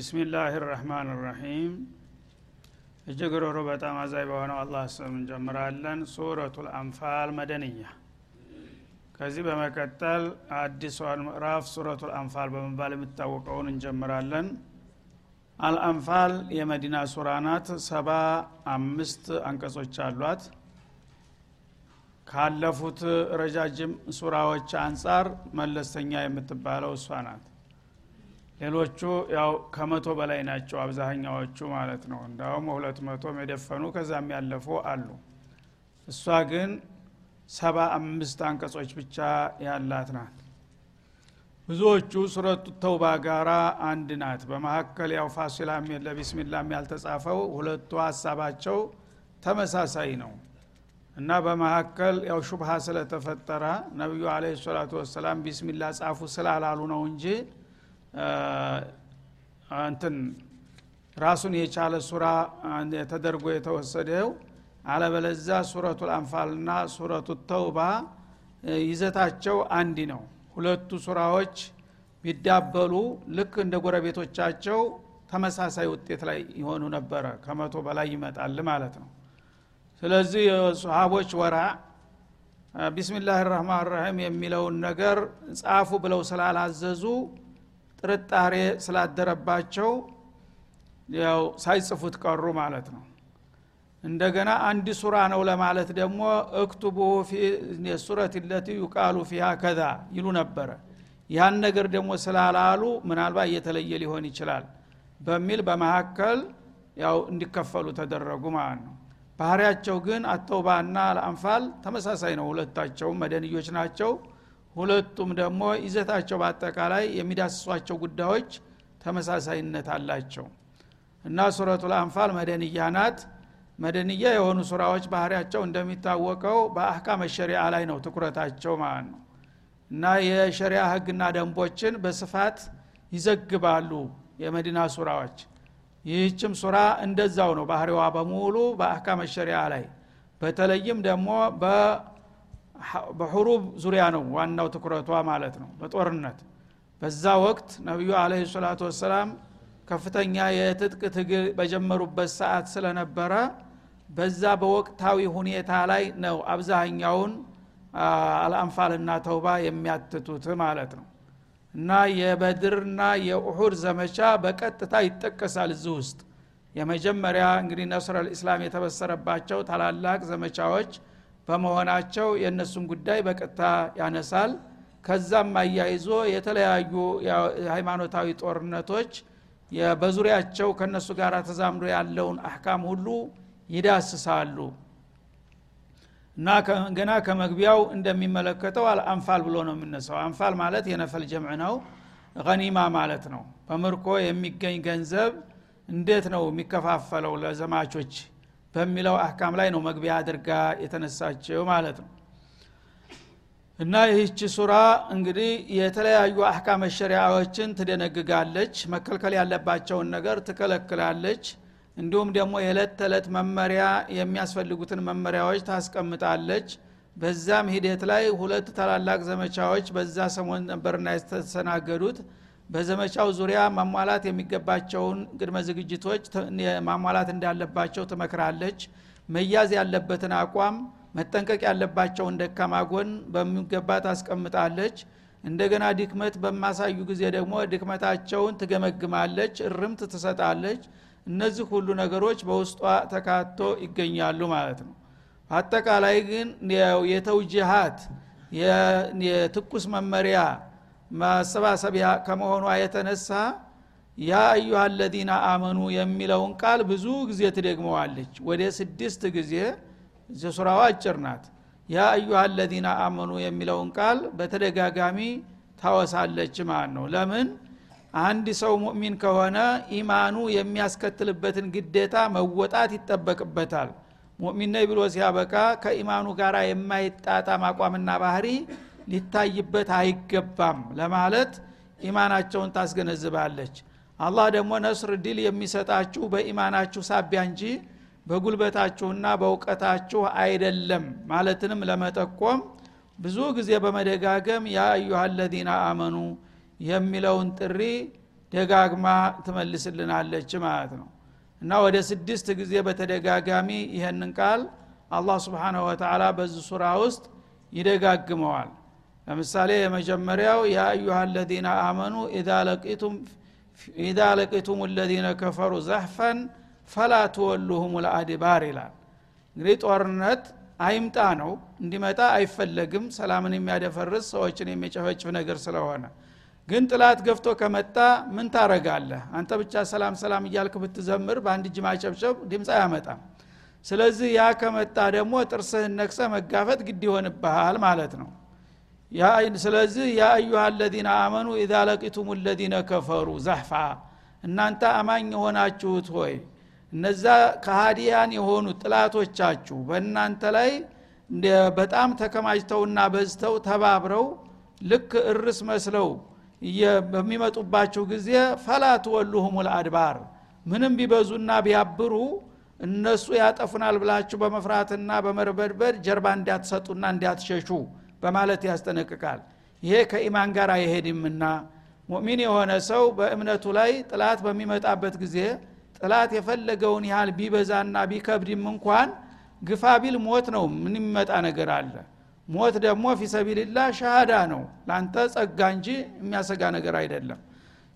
ቢስሚላህ الرحمن الرحيم እጀገሮ ረባታ ማዛይ በሆነው አላህ ስም እንጀምራለን ሱረቱል አንፋል መደንያ ከዚህ በመቀጠል አዲስ ምዕራፍ ሱረቱል አንፋል በመባል የምትታወቀውን እንጀምራለን አልአንፋል የመዲና ሱራናት 75 አንቀጾች አሏት ካለፉት ረጃጅም ሱራዎች አንፃር መለስተኛ የምትባለው ሷ ናት ሌሎቹ ያው ከመቶ በላይ ናቸው አብዛኛዎቹ ማለት ነው እንዳውም 200 መደፈኑ ከዛም ያለፉ አሉ እሷ ግን 75 አንቀጾች ብቻ ያላት ናት ብዙዎቹ ሱረቱ ተውባ ጋራ አንድ ናት በመሐከል ያው ፋሲላም ለቢስሚላህ ያልተጻፈው ሁለቱ ሐሳባቸው ተመሳሳይ ነው እና በመሐከል ያው ሹብሃ ስለተፈጠረ ነብዩ አለይሂ ሰላቱ ወሰለም ቢስሚላህ ጻፉ ስላላሉ ነው እንጂ አንተን ራሱን የቻለ ሱራ ተደርጎ የተወሰደው አለበለዛ ሱረቱል አንፋልና ሱረቱት ተውባ ይዘታቸው አንድ ነው ሁለቱ ሱራዎች ቢዳበሉ ልክ እንደ ጎረቤቶቻቸው ተመሳሳይ ውጤት ላይ ይሆኑ ነበር ከመቶ በላይ ይመጣል ማለት ነው ስለዚህ ሱሐቦች ወራ ቢስሚላህ الرحمن الرحيم የሚለው ነገር ጻፉ ብለው ስላላዘዙ ጥርጣሬ ስላደረባቸው ያው ሳይጽፉት ቀሩ ማለት ነው እንደገና አንድ ሱራ ነው ለማለት ደግሞ እክቱቡ ፊ ሱረቲ التي يقال فيها كذا ይሉ ነበር ያን ነገር ደግሞ ስላላሉ ምናልባት የተለየ ሊሆን ይችላል በሚል በመሐከል ያው እንዲከፈሉ ተደረጉ ማለት ነው ባህሪያቸው ግን አተውባና አልአንፋል ተመሳሳይ ነው ሁለታቸው መደንዮች ናቸው ሁለቱም ደግሞ ይዘታቸው በአጠቃላይ የሚዳስሷቸው ጉዳዮች ተመሳሳይነት አላቸው እና ሱረቱል አንፋል መደንያ ናት መደንያ የሆኑ ሱራዎች ባህሪያቸው እንደሚታወቀው በአህካም ሸሪዓ ላይ ነው ትኩረታቸው ማለት ነው እና የሸሪዓ ህግና ደንቦችን በስፋት ይዘግባሉ የመዲና ሱራዎች ይህችም ሱራ እንደዛው ነው ባህሪዋ በሙሉ በአህካም ሸሪዓ ላይ በተለይም ደግሞ በحروب ዙሪያ ነው ዋናው ትኩረቷ ማለት ነው በጦርነት በዛ ወቅት ነብዩ አለይሂ ሰላቱ ወሰለም ከፍተኛ የትጥቅ ትግል በጀመሩበት ሰዓት ስለነበረ በዛ በወቅታዊ ሁኔታ ላይ ነው አብዛኛውን አልአንፋልና ተውባ የሚያትቱት ማለት ነው እና የበድርና የኡሁድ ዘመቻ በቀጥታ ይጠቀሳል እዚህ ውስጥ የመጀመሪያ እንግዲህ ነስረል እስላም የተበሰረባቸው ታላላቅ ዘመቻዎች በመሆናቸው የነሱን ጉዳይ በቀጥታ ያነሳል ከዛም አያይዞ የተለያዩ ሃይማኖታዊ ጦርነቶች በዙሪያቸው ከነሱ ጋር ተዛምዶ ያለውን አህካም ሁሉ ይዳስሳሉ እና ገና ከመግቢያው እንደሚመለከተው አልአንፋል ብሎ ነው የሚነሳው አንፋል ማለት የነፈል ጀምዕ ነው ገኒማ ማለት ነው በመርኮ የሚገኝ ገንዘብ እንዴት ነው የሚከፋፈለው ለዘማቾች በሚለው አህካም ላይ ነው መግቢያ አድርጋ የተነሳቸው ማለት ነው እና ይህች ሱራ እንግዲህ የተለያዩ አህካም ሸሪዓዎችን ትደነግጋለች መከልከል ያለባቸውን ነገር ትከለክላለች እንዲሁም ደግሞ የዕለት ተዕለት መመሪያ የሚያስፈልጉትን መመሪያዎች ታስቀምጣለች በዛም ሂደት ላይ ሁለት ታላላቅ ዘመቻዎች በዛ ሰሞን ነበርና የተሰናገዱት በዘመቻው ዙሪያ ማሟላት የሚገባቸውን ቅድመ ዝግጅቶች ማሟላት እንዳለባቸው ትመክራለች መያዝ ያለበትን አቋም መጠንቀቅ ያለባቸውን ደካማ ጎን በሚገባ ታስቀምጣለች እንደገና ድክመት በማሳዩ ጊዜ ደግሞ ድክመታቸውን ትገመግማለች እርምት ትሰጣለች እነዚህ ሁሉ ነገሮች በውስጧ ተካቶ ይገኛሉ ማለት ነው አጠቃላይ ግን የተውጂሃት የትኩስ መመሪያ ማሰባሰቢያ ከመሆኑ የተነሳ ያ አዩሃ الذين آمنوا የሚለውን ቃል ብዙ ጊዜ ትደግመዋለች ወደ 6 ጊዜ ሱራዋ አጭር ናት ያ አዩሃ الذين آمنوا የሚለውን ቃል በተደጋጋሚ ታወሳለች ማለት ነው ለምን አንድ ሰው ሙእሚን ከሆነ ኢማኑ የሚያስከትልበትን ግዴታ መወጣት ይጠበቅበታል ሙእሚን ነይ ብሎ ሲያበቃ ከኢማኑ ጋራ የማይጣጣም አቋምና ባህሪ ሊታይበት አይገባም ለማለት ኢማናቸውን ታስገነዝባለች አላህ ደግሞ ነስር ዲል የሚሰጣችሁ በኢማናችሁ ሳቢያ እንጂ በጉልበታችሁና በእውቀታችሁ አይደለም ማለትንም ለመጠቆም ብዙ ጊዜ በመደጋገም ያ አዩሃ الذين آمنوا የሚለውን ጥሪ ደጋግማ ትመልስልናለች ማለት ነው። እና ወደ 6 ጊዜ በተደጋጋሚ ይሄንን ቃል አላህ Subhanahu Wa Ta'ala በዚህ ሱራ ውስጥ ይደጋግመዋል። ለምሳሌ የመጀመሪያው ያ አዩሃል ለዲና አመኑ ኢዳ ለቂቱም الذين كفروا زحفا فلا تولوهم الادبار ይላል። እንግዲህ ጦርነት አይምጣ ነው እንዲመጣ አይፈልግም። ሰላምን የሚያደፈርስ ሰዎችን የሚጨፈጭፍ ነገር ስለሆነ ግን ጥላት ገፍቶ ከመጣ ምን ታረጋለህ? አንተ ብቻ ሰላም ሰላም ይያልክ ብትዘምር በአንድ ጅማ ጨብጨብ ድምጽ አያመጣም። ስለዚህ ያ ከመጣ ደግሞ ጥርስህን ነክሰህ መጋፈጥ ግድ ይሆንብሃል ማለት ነው። ያ አይን ስለዚህ ያ አዩሃ الذين آمنوا اذا لقيتم الذين كفروا زحفا እናንተ አማኝ ሆናችሁት ሆይ እነዛ ከሃዲያን የሆኑ ጥላቶቻችሁ በእናንተ ላይ በጣም ተከማጅተውና በዝተው ተባብረው ልክ እርስ መስለው የሚመጡባችሁ ጊዜ ፈላት ወልሁም الادبار ምንም ቢበዙና ቢያብሩ እነሱ ያጠፉናል ብላችሁ በመፍራትና በመርበድበድ ጀርባ እንዳትሰጡና እንዳትሸሹ በማለት ያስተነቅቃል። ይሄ ከኢማን ጋር አይሄድምና ሙእሚን የሆነ ሰው በእምነቱ ላይ ጥላት በሚመጣበት ጊዜ ጥላት የፈለገውን ያህል ቢበዛና ቢከብድም እንኳን ግፋቢል ሞት ነው ምን የሚመጣ ነገር አለ። ሞት ደግሞ ፊሰቢልላህ ሸሃዳ ነው፣ ላንተ ጸጋ እንጂ የሚያሰጋ ነገር አይደለም።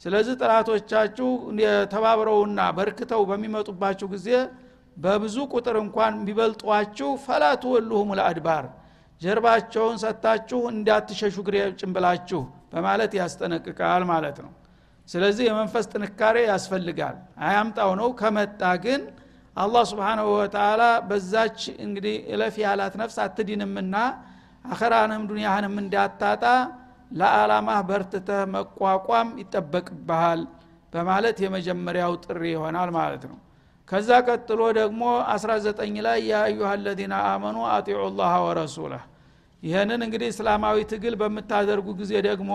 ስለዚህ ጥላቶቻችሁ ተባብረውና በርክተው በሚመጡባችሁ ጊዜ በብዙ ቁጥር እንኳን ቢበልጧችሁ ፈላቱ ወልሁም الادبار ጀርባቸውን ሰጣችሁ እንዳትሸሹ ግሬጭን ብላችሁ በማለት ያስጠነቅቃል ማለት ነው። ስለዚህ የመንፈስ ጥንካሬ ያስፈልጋል። አያምጣው ነው ከመጣ ግን አላህ Subhanahu Wa Ta'ala በዛች እንግዲህ እለፍ ያላት ነፍስ አትድንምና አኺራንም ዱንያንም እንዳታጣ ለዓላማ በርትተ መቋቋም ይጠበቅብሃል በማለት የመጀመሪያው ጥሪ ይሆናል ማለት ነው። ከዛ ቀጥሎ ደግሞ 19 ላይ ያ አዩሃ الذين آمنوا اطيعوا الله ورسوله ይሄንን እንግዲህ እስላማዊ ትግል በመታደርጉ ጊዜ ደግሞ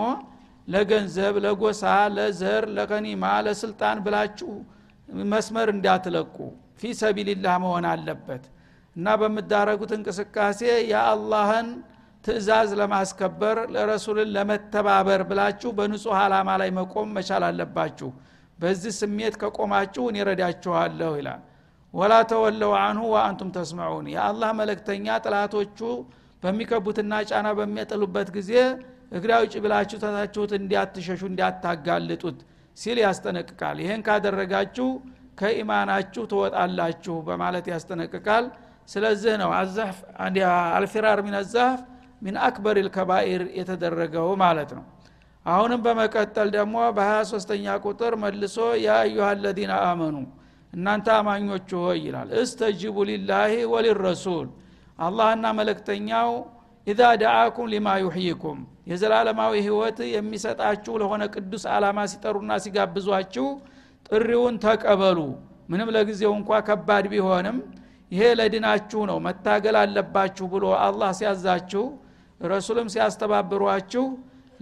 ለገንዘብ፣ ለጎሳ፣ ለዘር፣ ለገኒማ፣ ለስልጣን ብላችሁ መስመር እንዳትለቁ ፊሰቢልላህ መሆን አለበት እና በመዳረጉት እንቅስቃሴ የአላህን ትእዛዝ ለማስከበር ለረሱልን ለመተባበር ብላችሁ በንጹህ ዓላማ ላይ መቆም መቻል አለባችሁ። በዚህ ስሜት ከቆማችሁ እኔ ረዳችኋለሁ ይላል። ወላ ተወለው አንሁ ወአንቱም ተስማዑን የአላህ መልእክተኛ ጥላቶቹ በሚከቡትና ጫና በሚያጠሉበት ጊዜ እግራውጭ ብላችሁ ታታችሁት እንዲያትሸሹ እንዲያታጋልጡት ሲል ያስጠነቅቃል። ይሄን ካደረጋችሁ ከኢማናችሁ ትወጣላችሁ በማለት ያስጠነቅቃል። ስለዚህ ነው አዘፍ አልፊራር ሚን አዘፍ ሚን አክበር الكبائر የተደረገው ማለት ነው። አሁንም በመቀጠል ደግሞ በ23ኛ ቁጥር መልሶ ያ አዩሃ الذين آمنوا እናንተ አማኞች ሆይ ይላል እስተጂቡ ሊላሂ ወልረሱል አላህና መልእክተኛው اذا دعاكم لما يحييكم የዘላለማዊ ህይወት የሚሰጣችሁ ለሆነ ቅዱስ ዓላማ ሲጠሩና ሲጋብዟችሁ ጥሪውን ተቀበሉ። ምንም ለጊዜው እንኳን ከባድ ቢሆንም ይሄ ለዲናችሁ ነው መታገል አለባችሁ ብሎ አላህ ሲያዛችሁ ረሱልም ሲያስተባብሯችሁ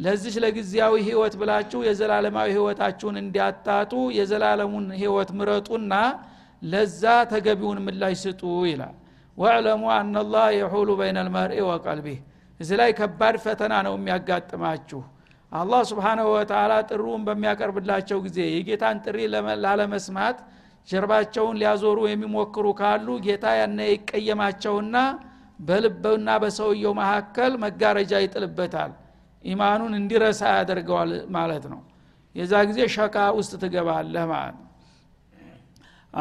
ለዚህ ለጊዜያዊ ህይወት ብላችሁ የዘላለማዊ ህይወታችሁን እንዲያጣጡ የዘላለሙን ህይወት ምረጡና ለዛ ተገቢውን ምላሽ ስጡ ይላል። ወعلሙ ان الله يحول بين المرء وقلبه እዚህ ላይ ከባድ ፈተና ነው የሚያጋጥማችሁ። አላህ Subhanahu Wa Ta'ala ጥሩን በሚያቀርብላቸው ጊዜ የጌታን ጥሪ ላለመስማት ጀርባቸውን ሊያዞሩ የሚሞክሩ ካሉ ጌታ ያነ ይቀየማቸውና በልቡና በሰውየው መካከል መጋረጃ ይጥልበታል። ኢማኑን እንዲረሳ ያደርገዋል ማለት ነው። የዛ ጊዜ ሸቃ ውስጥ ትገባለህ ማለት ነው።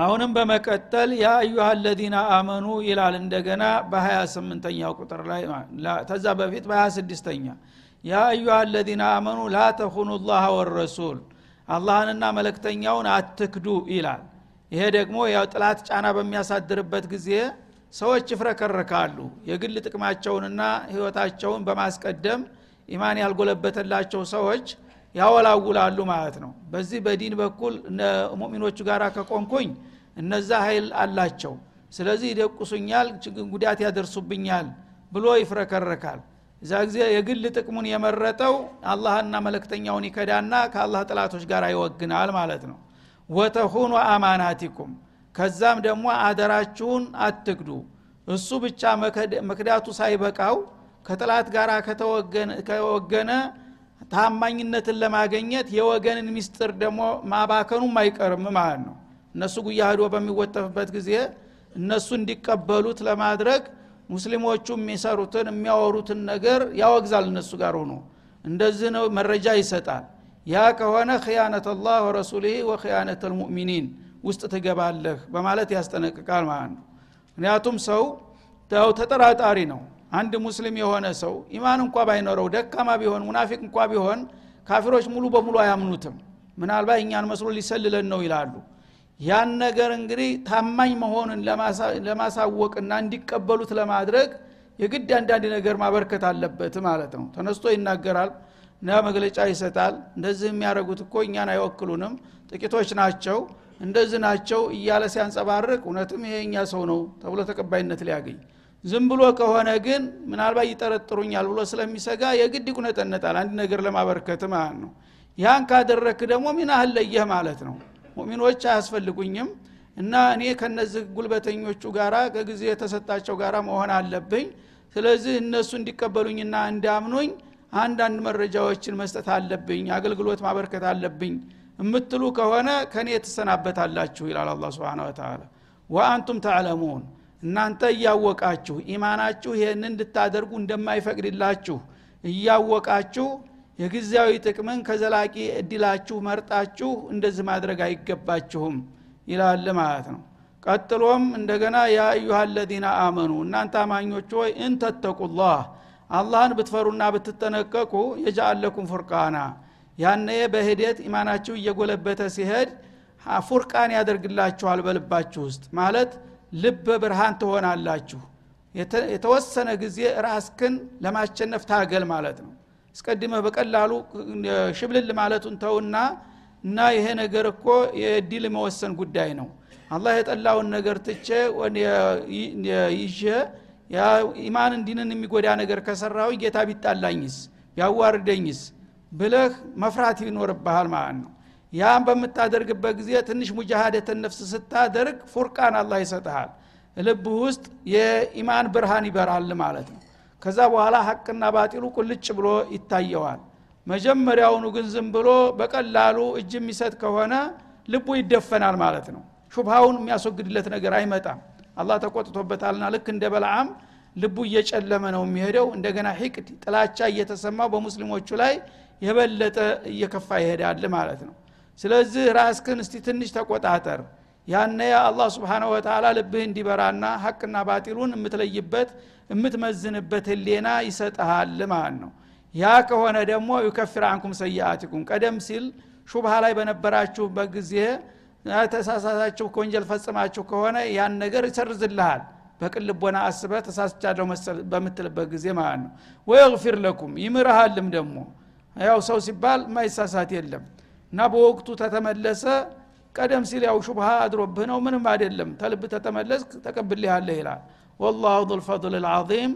አሁንም በመቀጠል ያ አዩሃ الذين آمنوا ይላል እንደገና በ28ኛው ቁጥር ላይ ተዛ በፊት በ26ኛ ያ አዩሃ الذين آمنوا لا تخونوا الله والرسول አላህንና መልእክተኛውን አትክዱ ይላል። ይሄ ደግሞ ያው ጥላት ጫና በሚያሳድርበት ጊዜ ሰዎች ይፍረከረካሉ። የግል ጥቅማቸውንና ህይወታቸውን በማስቀደም ኢማን ያልጎለበተላቸው ሰዎች ያወላውላሉ ማለት ነው። በዚህ በዲን በኩል ሙእሚኖቹ ጋራ ከቆንኩኝ እነዛ ኃይል አላቸው ስለዚህ ይደቁሱኛል ጉዳት ያደርሱብኛል ብሎ ይፍረከረካል። እዛ ጊዜ የግል ጥቅሙን የመረጠው አላህና መልእክተኛውን ይከዳና ከአላህ ጥላቶች ጋራ ይወግናል ማለት ነው። ወተኹኑ አማናቲኩም ከዛም ደግሞ አደራችሁን አትክዱ። እሱ ብቻ መክዳቱ ሳይበቃው ከጥላት ጋራ ከተወገነ ታማኝነትን ለማግኘት የወገንን ሚስጥር ደሞ ማባከኑ ማይቀርም ማለት ነው። እነሱ ጉያዶ በሚወጣበት ጊዜ እነሱ እንዲቀበሉት ለማድረግ ሙስሊሞቹም የሚሰሩትን የሚያወሩትን ነገር ያወግዛል። እነሱ ጋር ሆኖ እንደዚህ ነው መረጃ ይሰጣል። ያ ከሆነ خیانة الله ورسوله وخیانة المؤمنين ውስጥ ተገባለህ በማለት ያስጠነቅቃል ማለት ነው። ምክንያቱም ሰው ተጠራጣሪ ነው። አንድ ሙስሊም የሆነ ሰው ኢማን እንኳን ባይኖረው ደካማ ቢሆን ሙናፊቅ እንኳን ቢሆን ካፊሮች ሙሉ በሙሉ አያምኑትም። ምናልባት እኛን መስሎ ሊሰልለን ነው ይላሉ። ያን ነገር እንግዲህ ታማኝ መሆንን ለማሳወቅና እንዲቀበሉት ለማድረግ የግድ አንዳንድ ነገር ማበርከት አለበት ማለት ነው። ተነስቶ ይናገራል እና መግለጫ ይሰጣል። እንደዚህ የሚያረጉት እኮ እኛን አይወክሉንም ጥቂቶች ናቸው እንደዚህ ናቸው እያለ ሲያንጸባርቅ እውነትም ይሄኛ ሰው ነው ተብሎ ተቀባይነት ሊያገኝ። ዝም ብሎ ከሆነ ግን ምናልባት ይጠረጥሩኛል ብሎ ስለሚሰጋ የግድ ይቁነጠነጣል አንድ ነገር ለማበርከት ማለት ነው። ያን ካደረክ ደግሞ ምን አህል ለየህ ማለት ነው። ሙእሚኖች አያስፈልጉኝም እና እኔ ከነዚህ ጉልበተኞቹ ጋራ ከጊዜ የተሰጣቸው ጋራ መሆን አለብኝ። ስለዚህ እነሱ እንዲቀበሉኝና እንዳምኑኝ አንዳንድ መረጃዎችን መስጠት አለብኝ አገልግሎት ማበርከት አለብኝ እምትሉ ከሆነ ከኔ ተሰናበታላችሁ ይላል አላህ Subhanahu Wa Ta'ala። ወአንቱም ተዓለሙን እናንተ ያወቃችሁ ኢማናችሁ ይሄን እንድታደርጉ እንደማይፈቅድላችሁ ያወቃችሁ የግዚያዊ ጥቅምን ከዘላቂ እድላችሁ መርጣችሁ እንደዚህ ማድረግ አይገባችሁም ይላል ማለት ነው። ቀጥሎም እንደገና ያ አዩሃ الذين آمنوا እናንተ አማኞች ሆይ እንተተቁላህ አላህን ብትፈሩና ብትጠነቀቁ يجعل لكم فرقانا ያኔ በሂደት ኢማናችሁ እየጎለበተ ሲሄድ ፉርቃን ያደርግላችኋል በልባችሁ ውስጥ ማለት ልብ በብርሃን ትሆናላችሁ። የተወሰነ ጊዜ ራስክን ለማሸነፍ ታገል ማለት ነው። እስቀድመ በቀላሉ ሽብልል ማለቱን ተውና እና ይሄ ነገር እኮ የዲል መወሰን ጉዳይ ነው አላህ የጠላውን ነገር ትቼ ይዤ ያ ኢማን እንዲነን የሚጎዳ ነገር ከሰራው ጌታ ቢጣላኝስ ያዋርደኝስ ብለህ መፍራት ይኖርብሃል ማለት ነው። ያን በመታደርግበት ጊዜ ትንሽ ሙጃሃደተ ነፍስ ስታደርግ ፉርቃን አላህ ይሰጣል ልብ ውስጥ የኢማን ብርሃን ይበራል ማለት ነው። ከዛ በኋላ ሐቅና ባጢሉ ቁልጭ ብሎ ይታየዋል። መጀመሪያውኑ ግን ዝም ብሎ በቀላሉ እጅ የሚሰጥ ከሆነ ልቡ ይደፈናል ማለት ነው። ሹብሃውን የሚያስወግድለት ነገር አይመጣም አላህ ተቆጥቶበታልና ልክ እንደ በለዓም ልቡ እየጨለመ ነው የሚሄደው። እንደገና ሂቅድ ጥላቻ እየተሰማው በሙስሊሞቹ ላይ የበለጠ እየከፋ ይሄዳል ማለት ነው። ስለዚህ ራስክን እስቲ ትንሽ ተቆጣጠር ያነ አላህ Subhanahu Wa Ta'ala ልብህ እንዲበራና ሐቅና ባጢሉን የምትለይበት የምትመዝንበት ህሊና ይሰጣል ማለት ነው። ያ ከሆነ ደግሞ ይከፍራ አንኩም ሰይአቲኩም ቀደም ሲል ሹብሃ ላይ በነበራችሁ በጊዜ ተሳሳታችሁ ወንጀል ፈጽማችሁ ከሆነ ያን ነገር ይሰርዝልሃል በቅልቦና አስበ ተሳስቻለሁ መሰል በመትልበት ጊዜ ማለት ነው። ወይግፊር ለኩም ይምራሃልም ደግሞ ያው ሰው ሲባል ማይሳሳት የለም እና በወቅቱ ተተመለሰ ቀደም ሲል ያው ሹብሃ አድሮብህ ነው ምንም አይደለም ተልብ ተተመለስክ ተቀብልሃለ ይላል። والله ذو الفضل العظيم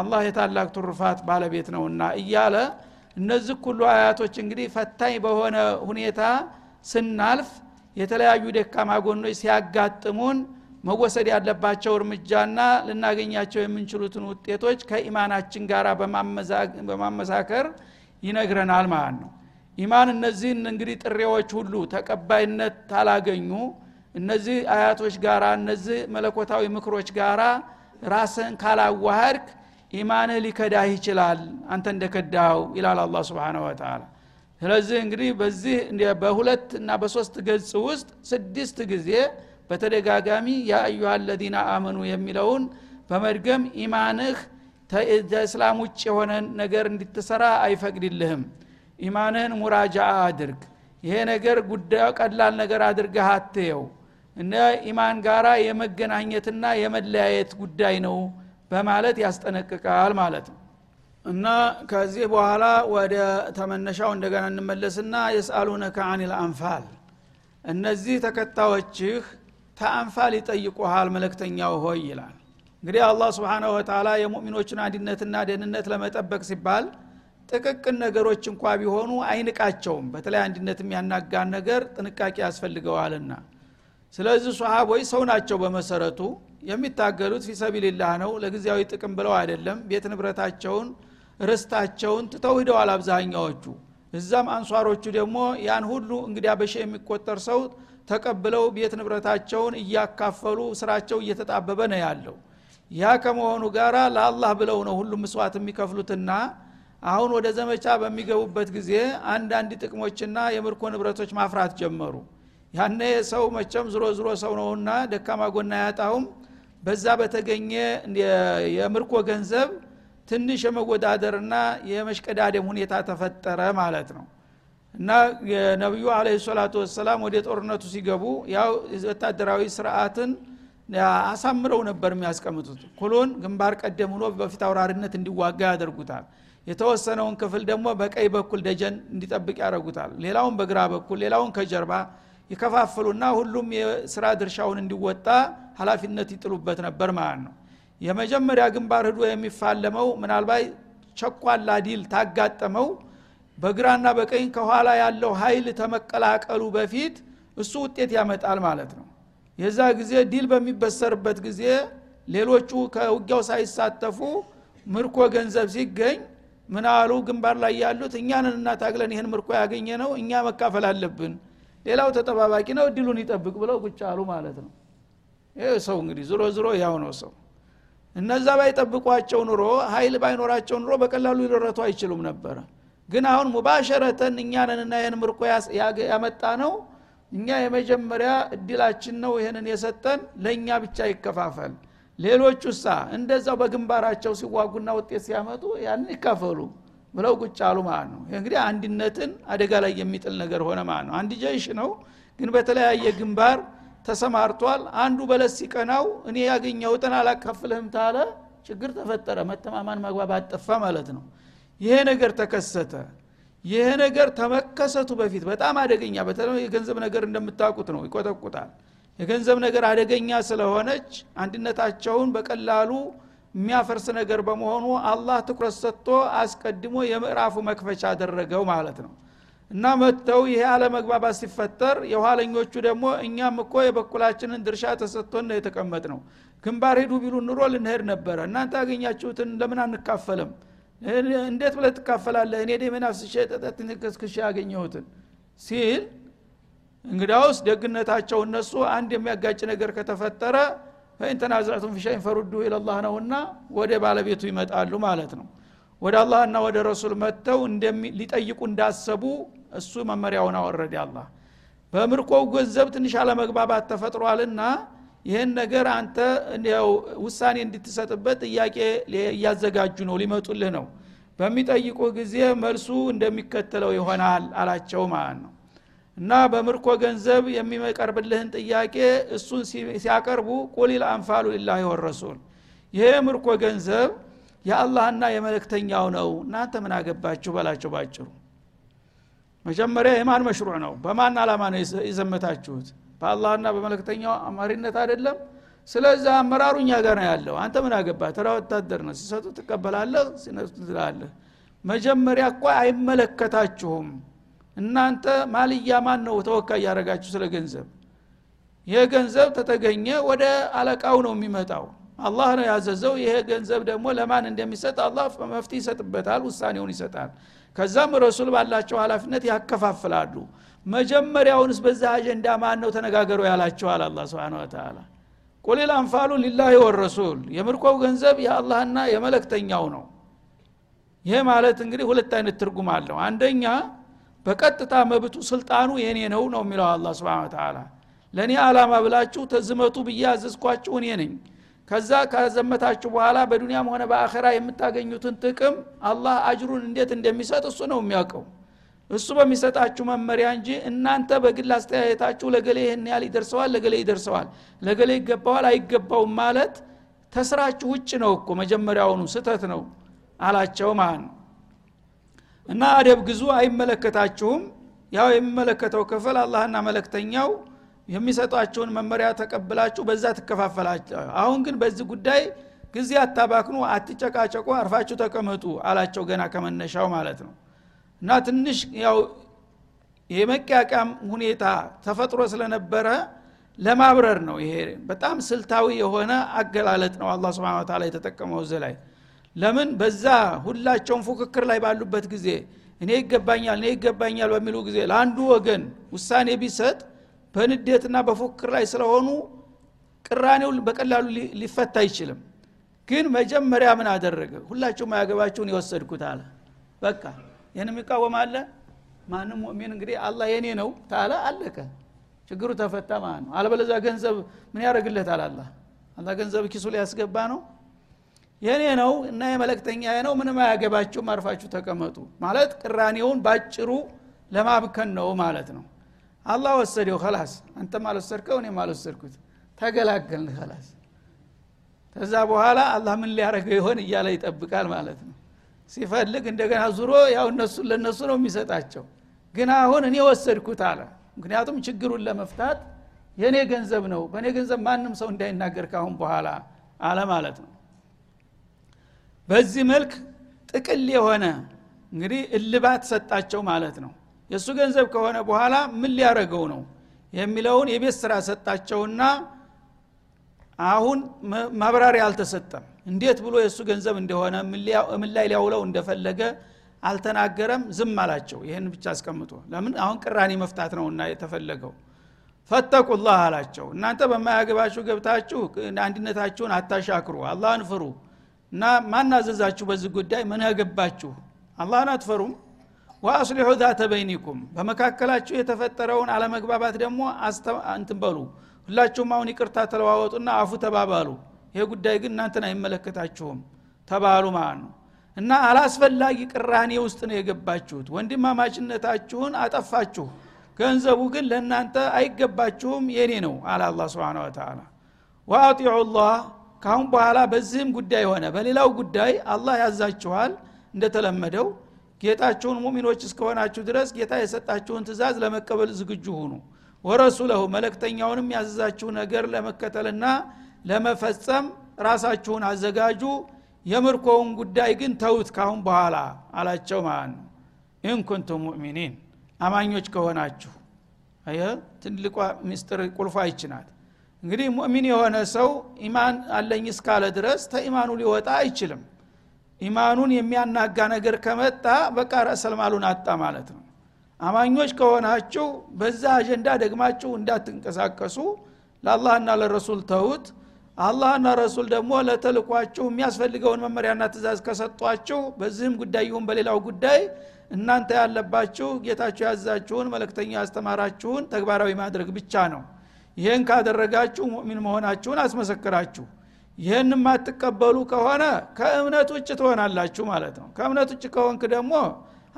الله የታላቅ ትርፋት ባለቤት ነውና እያለ እነዚህ ሁሉ አያቶች እንግዲህ ፈታኝ በሆነ ሁኔታ ስናልፍ የተለያዩ ደካማ ጎኖች ሲያጋጥሙን መወሰድ ያለባቸው እርምጃና ልናገኛቸው የምንችሉትን ውጤቶች ከኢማናችን ጋራ በማመሳከር ይነግረናል ማለት ነው። ኢማን እነዚህን እንግዲህ ጥሬዎች ሁሉ ተቀባይነት ታላገኙ እነዚህ አያቶች ጋራ እነዚህ መለኮታዊ ምክሮች ጋራ ራስን ካላዋህድክ ኢማን ሊከዳህ ይችላል አንተ እንደከዳው ይላል አላህ Subhanahu Wa Ta'ala። ስለዚህ እንግዲህ በዚህ በሁለት እና በሶስት ገጽ ውስጥ 6 ጊዜ በተደጋጋሚ ያ አዩሃ الذين آمنوا የሚለውን በመድገም ኢማንህ ከእስላም ውጭ የሆነ ነገር እንድትሰራ አይፈቅድልህም ኢማንህን ሙራጃአ አድርግ ይሄ ነገር ጉዳዩ ቀላል ነገር አድርገህ አትየው እና ኢማን ጋራ የመገናኘትና የመለያየት ጉዳይ ነው በማለት ያስጠነቅቃል ማለት ነው። እና ከዚህ በኋላ ወደ ተመነሻው እንደገና እንመለስና يسألونك عن الأنفال እነዚህ ተከታዮችህ ተአንፋል ይጠይቁሃል መልእክተኛው ሆይ ይላል። እንግዲህ አላህ Subhanahu Wa Ta'ala የሙእሚኖችን አንድነትና ደህንነት ለመጠበቅ ሲባል ጥቅቅን ነገሮች እንኳን ቢሆኑ አይንቃቸውም። በተለይ አንድነትም ያናጋ ነገር ጥንቃቄ ያስፈልገዋልና ስለዚህ ሱሐቦች ሰው ናቸው በመሰረቱ የሚታገሉት ፊሰቢልላህ ነው ለግዚያዊ ጥቅም ብለው አይደለም። ቤት ንብረታቸውን ርስታቸውን ትተው ሄደዋል አብዛኛዎቹ እዛም አንሷሮቹ ደግሞ ያን ሁሉ እንግዲያ በሺ የሚቆጠር ሰው ተቀብለው ቤት ንብረታቸውን እያካፈሉ ስራቸው እየተጣበበ ነው ያለው። ያ ከመሆኑ ጋራ ለአላህ ብለው ነው ሁሉ መስዋዕት የሚከፍሉትና አሁን ወደ ዘመቻ በሚገቡበት ጊዜ አንድ ጥቅሞችና የምርኮ ንብረቶች ማፍራት ጀመሩ። ያኔ ሰው መቸም ዝሮ ሰው ነውና ደካማ ጎና ያጣውም በዛ በተገኘ የምርኮ ገንዘብ ትንሽ የመወዳደርና የመሽቀዳደም ሁኔታ ተፈጠረ ማለት ነው። እና ነብዩ አለይሂ ሰላቱ ወሰለም ወደ ጦርነቱ ሲገቡ ያው ወታደራዊ ስርዓትን አሳምረው ነበር የሚያስቀምጡት። ሁሉን ግንባር ቀደም ሆኖ በፊት አውራሪነት እንዲዋጋ ያደርጉታል። የተወሰነውን ክፍል ደግሞ በቀይ በኩል ደጀን እንዲጠብቅ ያደርጉታል። ሌላውን በግራ በኩል ሌላውን ከጀርባ ይከፋፈሉና ሁሉም የሥራ ድርሻውን እንዲወጣ ኃላፊነት ይጥሉበት ነበር ማለት ነው። የመጀመሪያ ግንባር ሄዶ የሚፋለመው ምናልባት ቸኳላ ዲል ታጋጠመው በግራና በቀኝ ከኋላ ያለው ኃይል ተመቀላቀሉ በፊት እሱ ውጤት ያመጣል ማለት ነው። የዛ ጊዜ ዲል በሚበሰርበት ጊዜ ሌሎቹ ከውጊያው ሳይሳተፉ ምርኮ ገንዘብ ሲገኝ ምናሉ ግንባር ላይ ያሉት እኛንና ታግለን ይሄን ምርኮ ያገኘ ነው እኛ መካፈል አለብን፣ ሌላው ተጠባባቂ ነው ዲሉን ይጠብቅ ብለው ቁጭ አሉ ማለት ነው። ይሄ ሰው እንግዲህ ዝሮ ያው ነው ሰው። እነዛ ባይጠብቋቸው ኑሮ ኃይል ባይኖራቸው ኑሮ በቀላሉ ይደረቱ አይችሉም ነበር። ግን አሁን ሙባሸረተን እኛንና ይሄን ምርኮ ያመጣ ነው እኛ የመጀመሪያ እድላችን ነው ይሄንን የሰጠን ለኛ ብቻ ይከፋፈል፣ ሌሎቹሳ እንደዛው በግንባራቸው ሲዋጉና ውጤት ሲያመጡ ያን ይካፈሉ ብለው ቁጭ አሉ ማለት ነው። እንግዲህ አንድነትን አደጋ ላይ የሚጥል ነገር ሆነ ማለት ነው። አንድ ጀይሽ ነው ግን በተለያየ ግንባር ተሰማርቷል። አንዱ በለስ ሲቀናው እኔ ያገኘሁትን አላካፍልህም ታለ ችግር ተፈጠረ፣ መተማማን መግባባት ጠፋ ማለት ነው። ይሄ ነገር ተከሰተ። ይሄ ነገር ተመከሰቱ በፊት በጣም አደገኛ በተለይ የገንዘብ ነገር እንደምታውቁት ነው ይቆጠቁጣል። የገንዘብ ነገር አደገኛ ስለሆነች አንድነታቸውን በቀላሉ የሚያፈርስ ነገር በመሆኑ አላህ ትኩረት ሰጥቶ አስቀድሞ የምዕራፉ መክፈቻ አደረገው ማለት ነው። እና መተው ይሄ አለመግባባት ሲፈጠር የኋለኞቹ ደግሞ እኛም እኮ የበኩላችንን ድርሻ ተሰጥቶን ነው የተቀመጥነው፣ ግንባር ሄዱ ቢሉ ኑሮ ልንሄድ ነበረ፣ እናንተ ያገኛችሁትን ለምን አንካፈልም? እንዴት ብለህ ትካፈላለህ? እኔ ደሜን አፍስሼ ጠጥቼ ከስክሼ ያገኘሁትን ሲል እንግዳውስ ደግነታቸው እነሱ አንድ የሚያጋጭ ነገር ከተፈጠረ فإن تنازعتم في شيء فردوه إلى الله ነውና ወደ ባለቤቱ ይመጣሉ ማለት ነው። ወደ አላህና ወደ ረሱል መተው ሊጠይቁ እንዳሰቡ እሱ መመሪያውን አወረደ አላህ። በምርኮው ገንዘብ ትንሽ አለመግባባት ተፈጥሯልና ይሄን ነገር አንተ ያው ውሳኔ እንድትሰጥበት ጥያቄ እያዘጋጁ ነው ሊመጡልህ ነው፣ በሚጠይቁ ጊዜ መልሱ እንደሚከተለው ይሆናል አላቸው ማለት ነው። እና በምርኮ ገንዘብ የሚመቀርብልህን ጥያቄ እሱን ሲያቀርቡ ቁሊል አንፋሉ ሊላሂ ወረሱል ይሄ ምርኮ ገንዘብ የአላህና የመልእክተኛው ነው እናንተ ምን አገባችሁ በላቸው ባጭሩ። መጀመሪያ የማን መሽሩዕ ነው? በማን አላማ ነው የዘመታችሁት? በአላህና በመልእክተኛው አማሪነት አይደለም? ስለዚህ አመራሩ እኛ ጋር ነው ያለው፣ አንተ ምን አገባህ? ተራ ወታደር ነው፣ ሲሰጡ ትቀበላለህ ሲነሱት ትላለህ። መጀመሪያ እኮ አይመለከታችሁም እናንተ ማልያ ማን ነው ተወካይ ያረጋችሁ? ስለ ገንዘብ የገንዘብ ተተገኘ ወደ አለቃው ነው የሚመጣው፣ አላህ ነው ያዘዘው። ይሄ ገንዘብ ደግሞ ለማን እንደሚሰጥ አላህ መፍትሄ ይሰጥበታል፣ ውሳኔውን ይሰጣል። ከዛም ረሱል ባላቸው ኃላፊነት ያከፋፍላሉ። መጀመሪያውንስ በዛ አጀንዳ ማን ነው ተነጋገሩ ያላችሁ? አላህ Subhanahu Wa Ta'ala ቁሊል አንፋሉ ሊላሂ ወረሱል የምርኮው ገንዘብ የአላህና የመልእክተኛው ነው። ይሄ ማለት እንግዲህ ሁለት አይነት ትርጉም አለው። አንደኛ በቀጥታ መብቱ ስልጣኑ የኔ ነው ነው የሚለው አላህ Subhanahu Wa Ta'ala ለኔ አላማ ብላችሁ ተዝመቱ በያዝስኳችሁ እኔ ነኝ። ከዛ ካዘመታችሁ በኋላ በዱንያም ሆነ በአኺራ የምታገኙትን ጥቅም አላህ አጅሩን እንዴት እንደሚሰጥ እሱ ነው የሚያውቀው። እሱ በሚሰጣችሁ መመሪያ እንጂ እናንተ በግል አስተያየታችሁ ለገሌ ይሄን ያህል ይደርሰዋል ለገሌ ይደርሰዋል ለገሌ ይገባዋል አይገባውም ማለት ተስራችሁ ውጭ ነው እኮ መጀመሪያውኑ ስተት ነው አላቸው ማለት ነው። እና አደብ ግዙ አይመለከታችሁም። ያው የሚመለከተው ክፍል አላህና መልእክተኛው የሚሰጣቸውን መመሪያ ተቀብላችሁ በዛ ተከፋፈላችሁ። አሁን ግን በዚህ ጉዳይ ጊዜ አታባክኑ፣ አትጨቃጨቁ፣ አርፋችሁ ተቀመጡ አላቸው ገና ከመነሻው ማለት ነው። እና ትንሽ ያው የመቃቃም ሁኔታ ተፈጥሮ ስለነበረ ለማብረር ነው። ይሄ በጣም ስልታዊ የሆነ አገላለጥ ነው አላህ Subhanahu Wa Ta'ala የተጠቀመው ዘላይ። ለምን በዛ ሁላቸውም ፉክክር ላይ ባሉበት ጊዜ እኔ ይገባኛል በሚሉ ጊዜ ለአንዱ ወገን ውሳኔ ቢሰጥ በንዴትና በፉክክር ላይ ስለሆኑ ቅራኔው በቀላሉ ሊፈታ አይችልም። ግን መጀመሪያ ምን አደረገ? ሁላችሁም ያገባችሁን ይወሰድኩት አለ። በቃ የነም ይቃወማል ማንም ሙእሚን እንግዲህ አላህ የኔ ነው ታላ አለከ ችግሩ ተፈታ ማለት ነው። አለበለዚያ ገንዘብ ምን ያደርግለታል? አላህ ገንዘብ ኪሱ ላይ ያስገባ ነው። የኔ ነው እና የመለክተኛ ነው ምንም ያገባችሁ ማርፋችሁ ተቀመጡ ማለት ቅራኔውን ባጭሩ ለማብከን ነው ማለት ነው። አላህ ወሰደው خلاص አንተ ማለት ሰርከው እኔ ማለት ሰርኩት ተገላገልን خلاص። ከዛ በኋላ አላህ ምን ሊያረገው ይሆን እያለ ይጠብቃል ማለት ነው። ሲፈልግ እንደገና ዙሮ ያው ለነሱ ነው የሚሰጣቸው። ግን አሁን እኔ ወሰድኩት አለ። ምክንያቱም ችግሩን ለመፍታት የኔ ገንዘብ ነው በኔ ገንዘብ ማንም ሰው እንዳይናገር ካሁን በኋላ አለ ማለት ነው። በዚህ መልክ ጥቅል የሆነ እንግዲህ እልባት ሰጣቸው ማለት ነው። የሱ ገንዘብ ከሆነ በኋላ ምን ሊያረገው ነው የሚለውን የቤት ስራ ሰጣቸውና አሁን ማብራሪያ አልተሰጠም። እንዴት ብሎ የሱ ገንዘብ እንደሆነ ምን ላይ ሊያውለው እንደፈለገ አልተናገረም። ዝም አላቸው። ይሄን ብቻ አስቀምጦ ለምን አሁን ቅራኔ መፍታት ነውና የተፈለገው። ፈተቁላህ አላቸው። እናንተ በማያገባችሁ ገብታችሁ አንድነታችሁን አታሻክሩ አላህን ፍሩ። እና ማናዘዛችሁ በዚህ ጉዳይ ምን ያገባችሁ አላህን አትፈሩም? ወአስሊሁ ذات بينكم በመካከላችሁ የተፈጠረውን አለመግባባት ደግሞ እንትን በሉ ሁላችሁም አሁን ይቅርታ ተለዋወጡና አፉ ተባባሉ። ይሄ ጉዳይ ግን እናንተን አይመለከታችሁም ተባሉ ማለት ነው። እና አላስፈላጊ ቅራኔ ውስጥ ነው የገባችሁት። ወንድማማችነታችሁን አጠፋችሁ። ገንዘቡ ግን ለእናንተ አይገባችሁም የኔ ነው አለ አላህ Subhanahu Wa Ta'ala። ወአጢዑ الله ካሁን በኋላ በዚህም ጉዳይ ሆነ በሌላው ጉዳይ አላህ ያዛችኋል። እንደተለመደው ጌታችሁን ሙእሚኖች እስከሆናችሁ ድረስ ጌታ የሰጣችሁን ትእዛዝ ለመቀበል ዝግጁ ሁኑ። ወረሱለሁ መልእክተኛውንም ያዘዛችሁ ነገር ለመከተልና ለመፈጸም ራሳችሁን አዘጋጁ። የምርኮውን ጉዳይ ግን ተውት ካሁን በኋላ አላቸው ማለት ነው። እንኩንቱም ሙእሚኒን አማኞች ከሆናችሁ። አያ ትልቋ ሚስጥር ቁልፏ ይችላል። እንግዲህ ሙእሚን የሆነ ሰው ኢማን አለኝ እስካለ ድረስ ተኢማኑ ሊወጣ አይችልም። ኢማኑን የሚያናጋ ነገር ከመጣ በቃ ረሰልማሉን አጣ ማለት ነው። አማኞች ከሆናችሁ በዛ አጀንዳ ደግማችሁ እንዳትንቀሳቀሱ ለአላህና ለረሱል ተውት። አላህና ረሱል ደግሞ ለተልኳችሁ የሚያስፈልገውን መመሪያና ትእዛዝ ከሰጧችሁ በዚህም ጉዳይ ይሁን በሌላው ጉዳይ እናንተ ያለባችሁ ጌታችሁ ያዛችሁን መልእክተኛ ያስተማራችሁን ተግባራዊ ማድረግ ብቻ ነው። ይሄን ካደረጋችሁ ሙእሚን መሆናችሁን አስመሰከራችሁ። ይሄን ማትቀበሉ ከሆነ ከእምነት ውጭ ትሆናላችሁ ማለት ነው። ከእምነት ውጭ ከሆንክ ደግሞ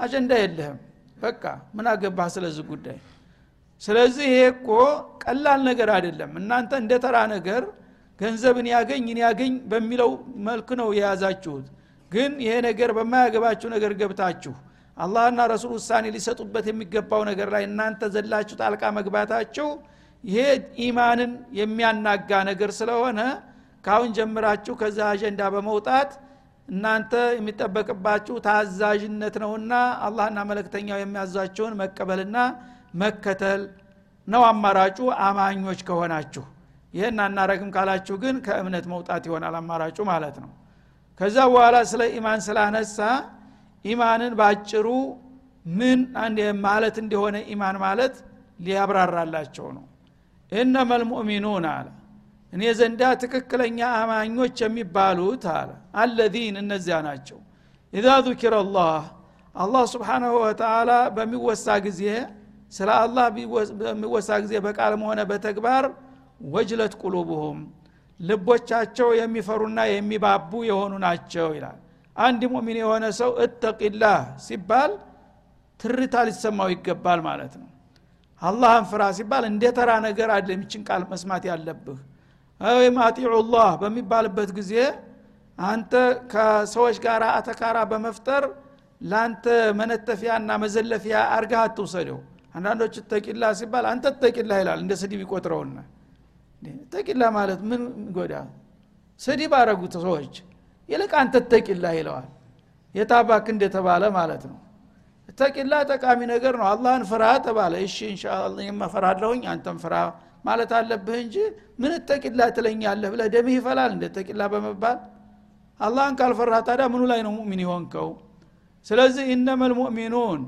አጀንዳ የለህም። በቃ ምን አገባህ ስለዚህ ጉዳይ? ስለዚህ እኮ ቀላል ነገር አይደለም። እናንተ እንደ ተራ ነገር ገንዘብን ያገኝ በሚለው መልኩ ነው የያዛችሁት። ግን ይሄ ነገር በማያገባችሁ ነገር ገብታችሁ አላህና ረሱል ውሳኔ ሊሰጡበት የሚገባው ነገር ላይ እናንተ ዘላችሁ ጣልቃ መግባታችሁ ይሄ ኢማንን የሚያናጋ ነገር ስለሆነ ካሁን ጀምራችሁ ከዛ አጀንዳ በመውጣት እናንተ የሚጠበቅባችሁ ታዛዥነት ነውና አላህና መልእክተኛው የሚያዛችሁን መቀበልና መከተል ነው አማራጩ አማኞች ከሆናችሁ። ይሄን አናረግም ካላችሁ ግን ከእምነት መውጣት ይሆናል አማራጩ ማለት ነው። ከዛ በኋላ ስለ ኢማን ስላነሳ ኢማንን ባጭሩ ምን አንድ ማለት እንደሆነ ኢማን ማለት ሊያብራራላችሁ ነው። እነመል ሙእሚኑን አለ እኔ ዘንዳ ትክክለኛ አማኞች የሚባሉት አለ الذين እነዚያ ናቸው اذا ذكر الله الله سبحانه وتعالى በሚወሳ ጊዜ ስለ አላህ በሚወሳ ጊዜ በቃልም ሆነ በተግባር ወጅለት ቁሉብሁም ልቦቻቸው የሚፈሩና የሚባቡ የሆኑ ናቸው ይላል። አንድ ሙእሚን የሆነ ሰው እተቂላህ ሲባል ትርታ ሊሰማው ይገባል ማለት ነው። አላህን ፍራ ሲባል እንደ ተራ ነገር አይደለም እቺን ቃል መስማት ያለብህ። አይ ማጢዑላህ በሚባልበት ጊዜ አንተ ከሰዎች ጋር አተካራ በመፍጠር ላንተ መነተፊያና መዘለፊያ አርጋ አትውሰደው። አንዳንዶች ተቂላ ሲባል አንተ ተቂላ ይላል እንደ ስድብ ይቆጥረውና ተቂላ ማለት ምን ጎዳ ስድብ አረጉት ሰዎች ይልቅ አንተ ተቂላ ይለዋል። የታባክ እንደተባለ ማለት ነው። ተቂላ ጠቃሚ ነገር ነው። አላህን ፍራ ተባለ እሺ ኢንሻአላህ የማፈራለሁኝ አንተም ፍራ ማለት አለብህ እንጂ ምን ተቂላ ትለኛለህ ብለህ ደምህ ይፈላል እንደ ተቂላ በመባል አላህን ካልፈራህ ታዲያ ምኑ ላይ ነው ሙእሚን ይሆንከው? ስለዚህ እነመል ሙእሚኑን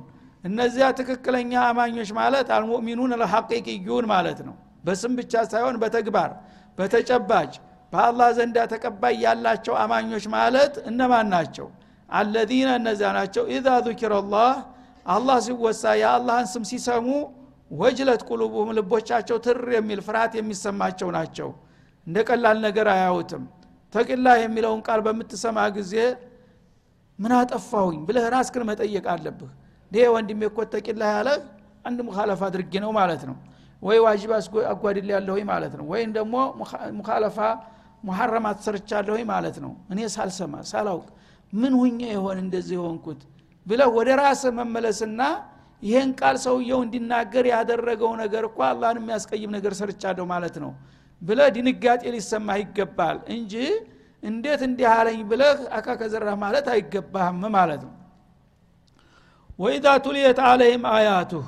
እነዚያ ተከክለኛ አማኞች ማለት አልሙእሚኑን ለሐቂቂዩን ማለት ነው። በስም ብቻ ሳይሆን በተግባር በተጨባጭ በአላህ ዘንድ ተቀባይ ያላቸው አማኞች ማለት እነማን ናቸው? الذين እነዚያ ናቸው اذا ذكر الله አላህ ሲወሳ ያአላህን ስም ሲሰሙ ወጅለት ቁልቡም ልቦቻቸው ትር የሚል ፍርሃት የሚሰማቸው ናቸው። እንደቀላል ነገር አያውትም። ተቅላህ የሚለውን ቃል በመተሰማ ጊዜ ምን አጠፋውኝ ብለህ ራስክን መጠየቅ አለብህ። ይሄ ወንድሜ እኮ ተቅላህ ያለ አንድ ሙኻለፋ አድርጌ ነው ማለት ነው ወይ ዋጅብ አጓድል ያለሁኝ ማለት ነው ወይ ደግሞ ሙኻለፋ ሙሐረማት ሰርቻለሁኝ ማለት ነው እኔ ሳልሰማ ሳላውቅ ምን ሆኜ ይሆን እንደዚህ ሆንኩት ብለህ ወደ ራስህ መመለስና ይሄን ቃል ሰውየው እንዲናገር ያደረገው ነገር እኮ አላህን የሚያስቀይም ነገር ሰርቻለሁ ማለት ነው ብለህ ድንጋጤ ሊሰማህ ይገባል እንጂ እንዴት እንዲህ አለኝ ብለህ አካ ከዘራህ ማለት አይገባህም ማለት ነው። ወኢዛ ቱሊየት አለይሂም አያቱሁ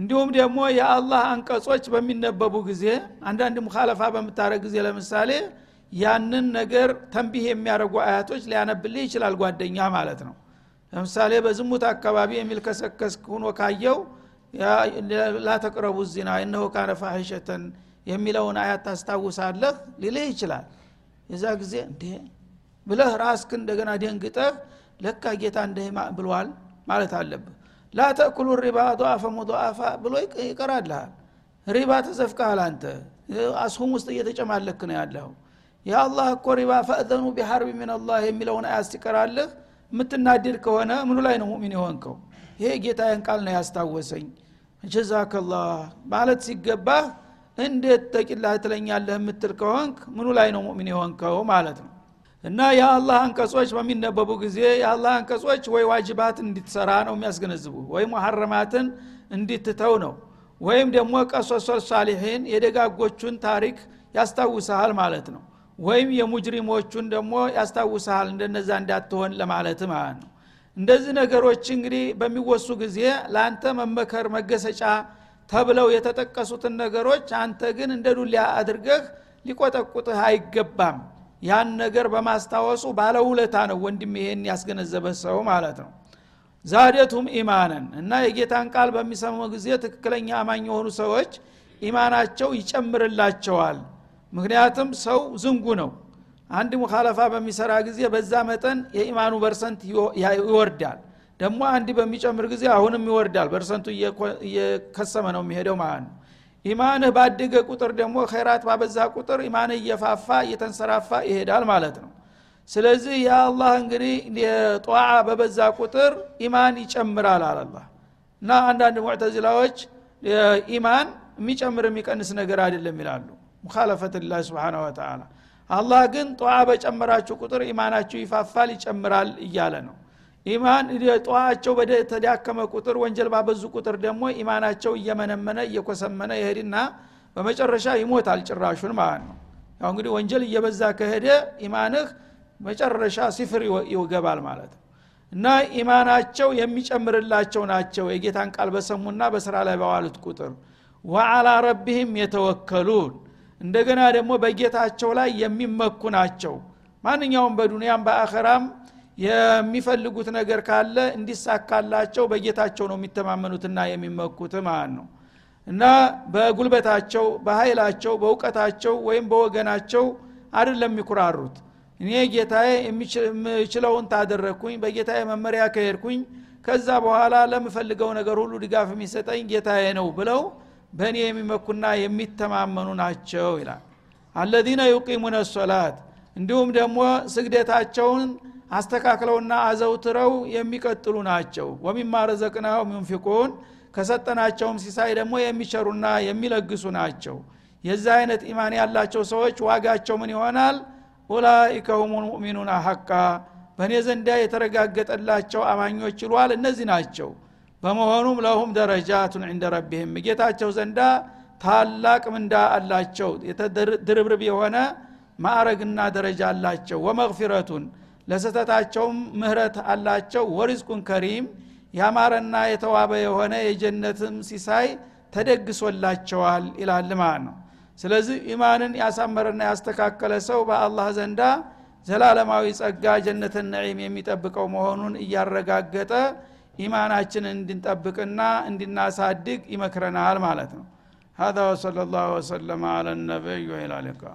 እንዲሁም ደግሞ የአላህ አንቀጾች በሚነበቡ ጊዜ አንዳንድ ሙኻለፋ በመታረግ ጊዜ ለምሳሌ ያንን ነገር ተንቢህ የሚያደርጉ አያቶች ሊያነብልህ ይችላል ጓደኛ ማለት ነው። ለምሳሌ በዝሙት አካባቢ የሚልከሰከስ ሆኖ ካየው ላ ተቅረቡ ዚና እነሆ ካነ ፋሂሸተን የሚለውን አያት ታስታውሳለህ ሊልህ ይችላል። የዛ ጊዜ እንዴ ብለህ ራስክን እንደገና ደንግጠህ ለካ ጌታ እንደህ ብሏል ማለት አለብህ። ላ ተእኩሉ ሪባ ضعف مضاعف ብሎ ይቀራልሃል። ሪባ ተዘፍቀሃል አንተ አስሁም ውስጥ እየተጨማለክ ነው ያለው። ያአላህ እኮ ሪባ ፈአዘኑ بحرب من الله የሚለውን አያት ሲቀራልህ ምትናደድ ከሆነ ምኑ ላይ ነው ሙእሚን የሆንከው? ይሄ ጌታዬን ቃል ነው ያስታወሰኝ ጀዛከላህ ማለት ሲገባህ እንዴት ተቅላህ ትለኛለህ ምትል ከሆንክ ምኑ ላይ ነው ሙእሚን የሆንከው ማለት ነው። እና ያአላህ አንቀጾች በሚነበቡ ጊዜ ያአላህ አንቀጾች ወይ ዋጅባትን እንድትሰራ ነው የሚያስገነዝቡ ወይ ሙሐረማትን እንድትተው ነው ወይም ደግሞ ቀሶስ ሷሊሂን የደጋጎቹን ታሪክ ያስታውሳል ማለት ነው ወይም የሙጅሪሞቹን ደግሞ ያስታውሳል እንደነዛ እንዳትሆን ለማለት ማለት ነው። እንደዚህ ነገሮች እንግዲህ በሚወሱ ጊዜ ላንተ መመከር መገሰጫ ተብለው የተጠቀሱትን ነገሮች አንተ ግን እንደዱልያ አድርገህ ሊቆጠቁጥህ አይገባም። ያን ነገር በማስታወሱ ባለውለታ ነው ወንድም ይሄን ያስገነዘበ ሰው ማለት ነው። ዛደቱም ኢማናን እና የጌታን ቃል በሚሰሙ ጊዜ ትክክለኛ አማኝ የሆኑ ሰዎች ኢማናቸው ይጨምርላቸዋል። ምክንያቱም ሰው ዝንጉ ነው። አንድ ሙኻለፋ በሚሰራ ጊዜ በዛ መጠን የኢማኑ ፐርሰንት ይወርዳል። ደግሞ አንድ በሚጨምር ጊዜ አሁንም ይወርዳል። ፐርሰንቱ እየከሰመ ነው የሚሄደው ማለት ነው። ኢማንህ ባደገ ቁጥር ደግሞ ኸይራት ባበዛ ቁጥር ኢማንህ እየፋፋ እየተንሰራፋ ይሄዳል ማለት ነው። ስለዚህ ያአላህ እንግዲህ ጧዓ በበዛ ቁጥር ኢማን ይጨምራል አላህ እና አንዳንድ ሙዕተዚላዎች ኢማን የሚጨምር የሚቀንስ ነገር አይደለም ይላሉ ሙኻለፈት ላህ Subhanahu Wa Ta'ala አላህ ግን ጧዓ በጨመራችሁ ቁጥር ኢማናችሁ ይፋፋል ይጨምራል እያለ ነው። ኢማን ጧዓቸው በተዳከመ ቁጥር ወንጀል ባበዙ ቁጥር ደግሞ ኢማናቸው እየመነመነ እየኮሰመነ ይሄድና በመጨረሻ ይሞታል ጭራሹን ማለት ነው። ያው እንግዲህ ወንጀል እየበዛ ከሄደ ኢማንህ መጨረሻ ሲፍር ይገባል ማለት ነው። እና ኢማናቸው የሚጨምርላቸው ናቸው የጌታን ቃል በሰሙና በስራ ላይ ባዋሉት ቁጥር ወአላ ረብሂም የተወከሉን እንደገና ደግሞ በጌታቸው ላይ የሚመኩ ናቸው። ማንኛውም በዱንያም በአኺራም የሚፈልጉት ነገር ካለ እንዲሳካላቸው በጌታቸው ነው የሚተማመኑትና የሚመኩት ማለት ነው። እና በጉልበታቸው በኃይላቸው በእውቀታቸው ወይም በወገናቸው አይደለም የሚኩራሩት። እኔ ጌታዬ የሚችለውን ታደረኩኝ በጌታዬ መመሪያ ከሄድኩኝ ከዛ በኋላ ለምፈልገው ነገር ሁሉ ድጋፍ የሚሰጠኝ ጌታዬ ነው ብለው በእኔ የሚመኩና የሚተማመኑ ናቸው ይላል። الذين يقيمون الصلاة እንዲሁም ደግሞ ስግደታቸውን አስተካክለውና አዘውትረው የሚቀጥሉ ናቸው። ወሚማ ረዘቅናሁም ينفقون ከሰጠናቸውም ሲሳይ ደግሞ የሚቸሩና የሚለግሱ ናቸው። የዛ አይነት ኢማን ያላቸው ሰዎች ዋጋቸው ምን ይሆናል? أولئك هم المؤمنون حقا በእኔ ዘንድ የተረጋገጠላቸው አማኞች ይሏል እነዚህ ናቸው። በመሆኑም ለሁም ደረጃቱን عند ربهم ጌታቸው ዘንዳ ታላቅ ምንዳ አላቸው የተደረብረብ የሆነ ማዕረግና ደረጃ አላቸው። ወመግፊረቱን ለሰጣቸው ምህረት አላቸው። ወሪዝቁን ከሪም ያማረና የተዋበ የሆነ የጀነትም ሲሳይ ተደግሶላቸዋል ኢላልማን ነው። ስለዚህ ኢማንን ያሳመረና ያስተካከለ ሰው በአላህ ዘንዳ ዘላለማዊ ጸጋ ጀነትን ነዒም የሚጠብቀው መሆኑን እያረጋገጠ ኢማናችንን እንድንጠብቅና እንድናሳድግ ይመክረናል ማለት ነው። هذا وصلى الله وسلم على النبي وعلى آله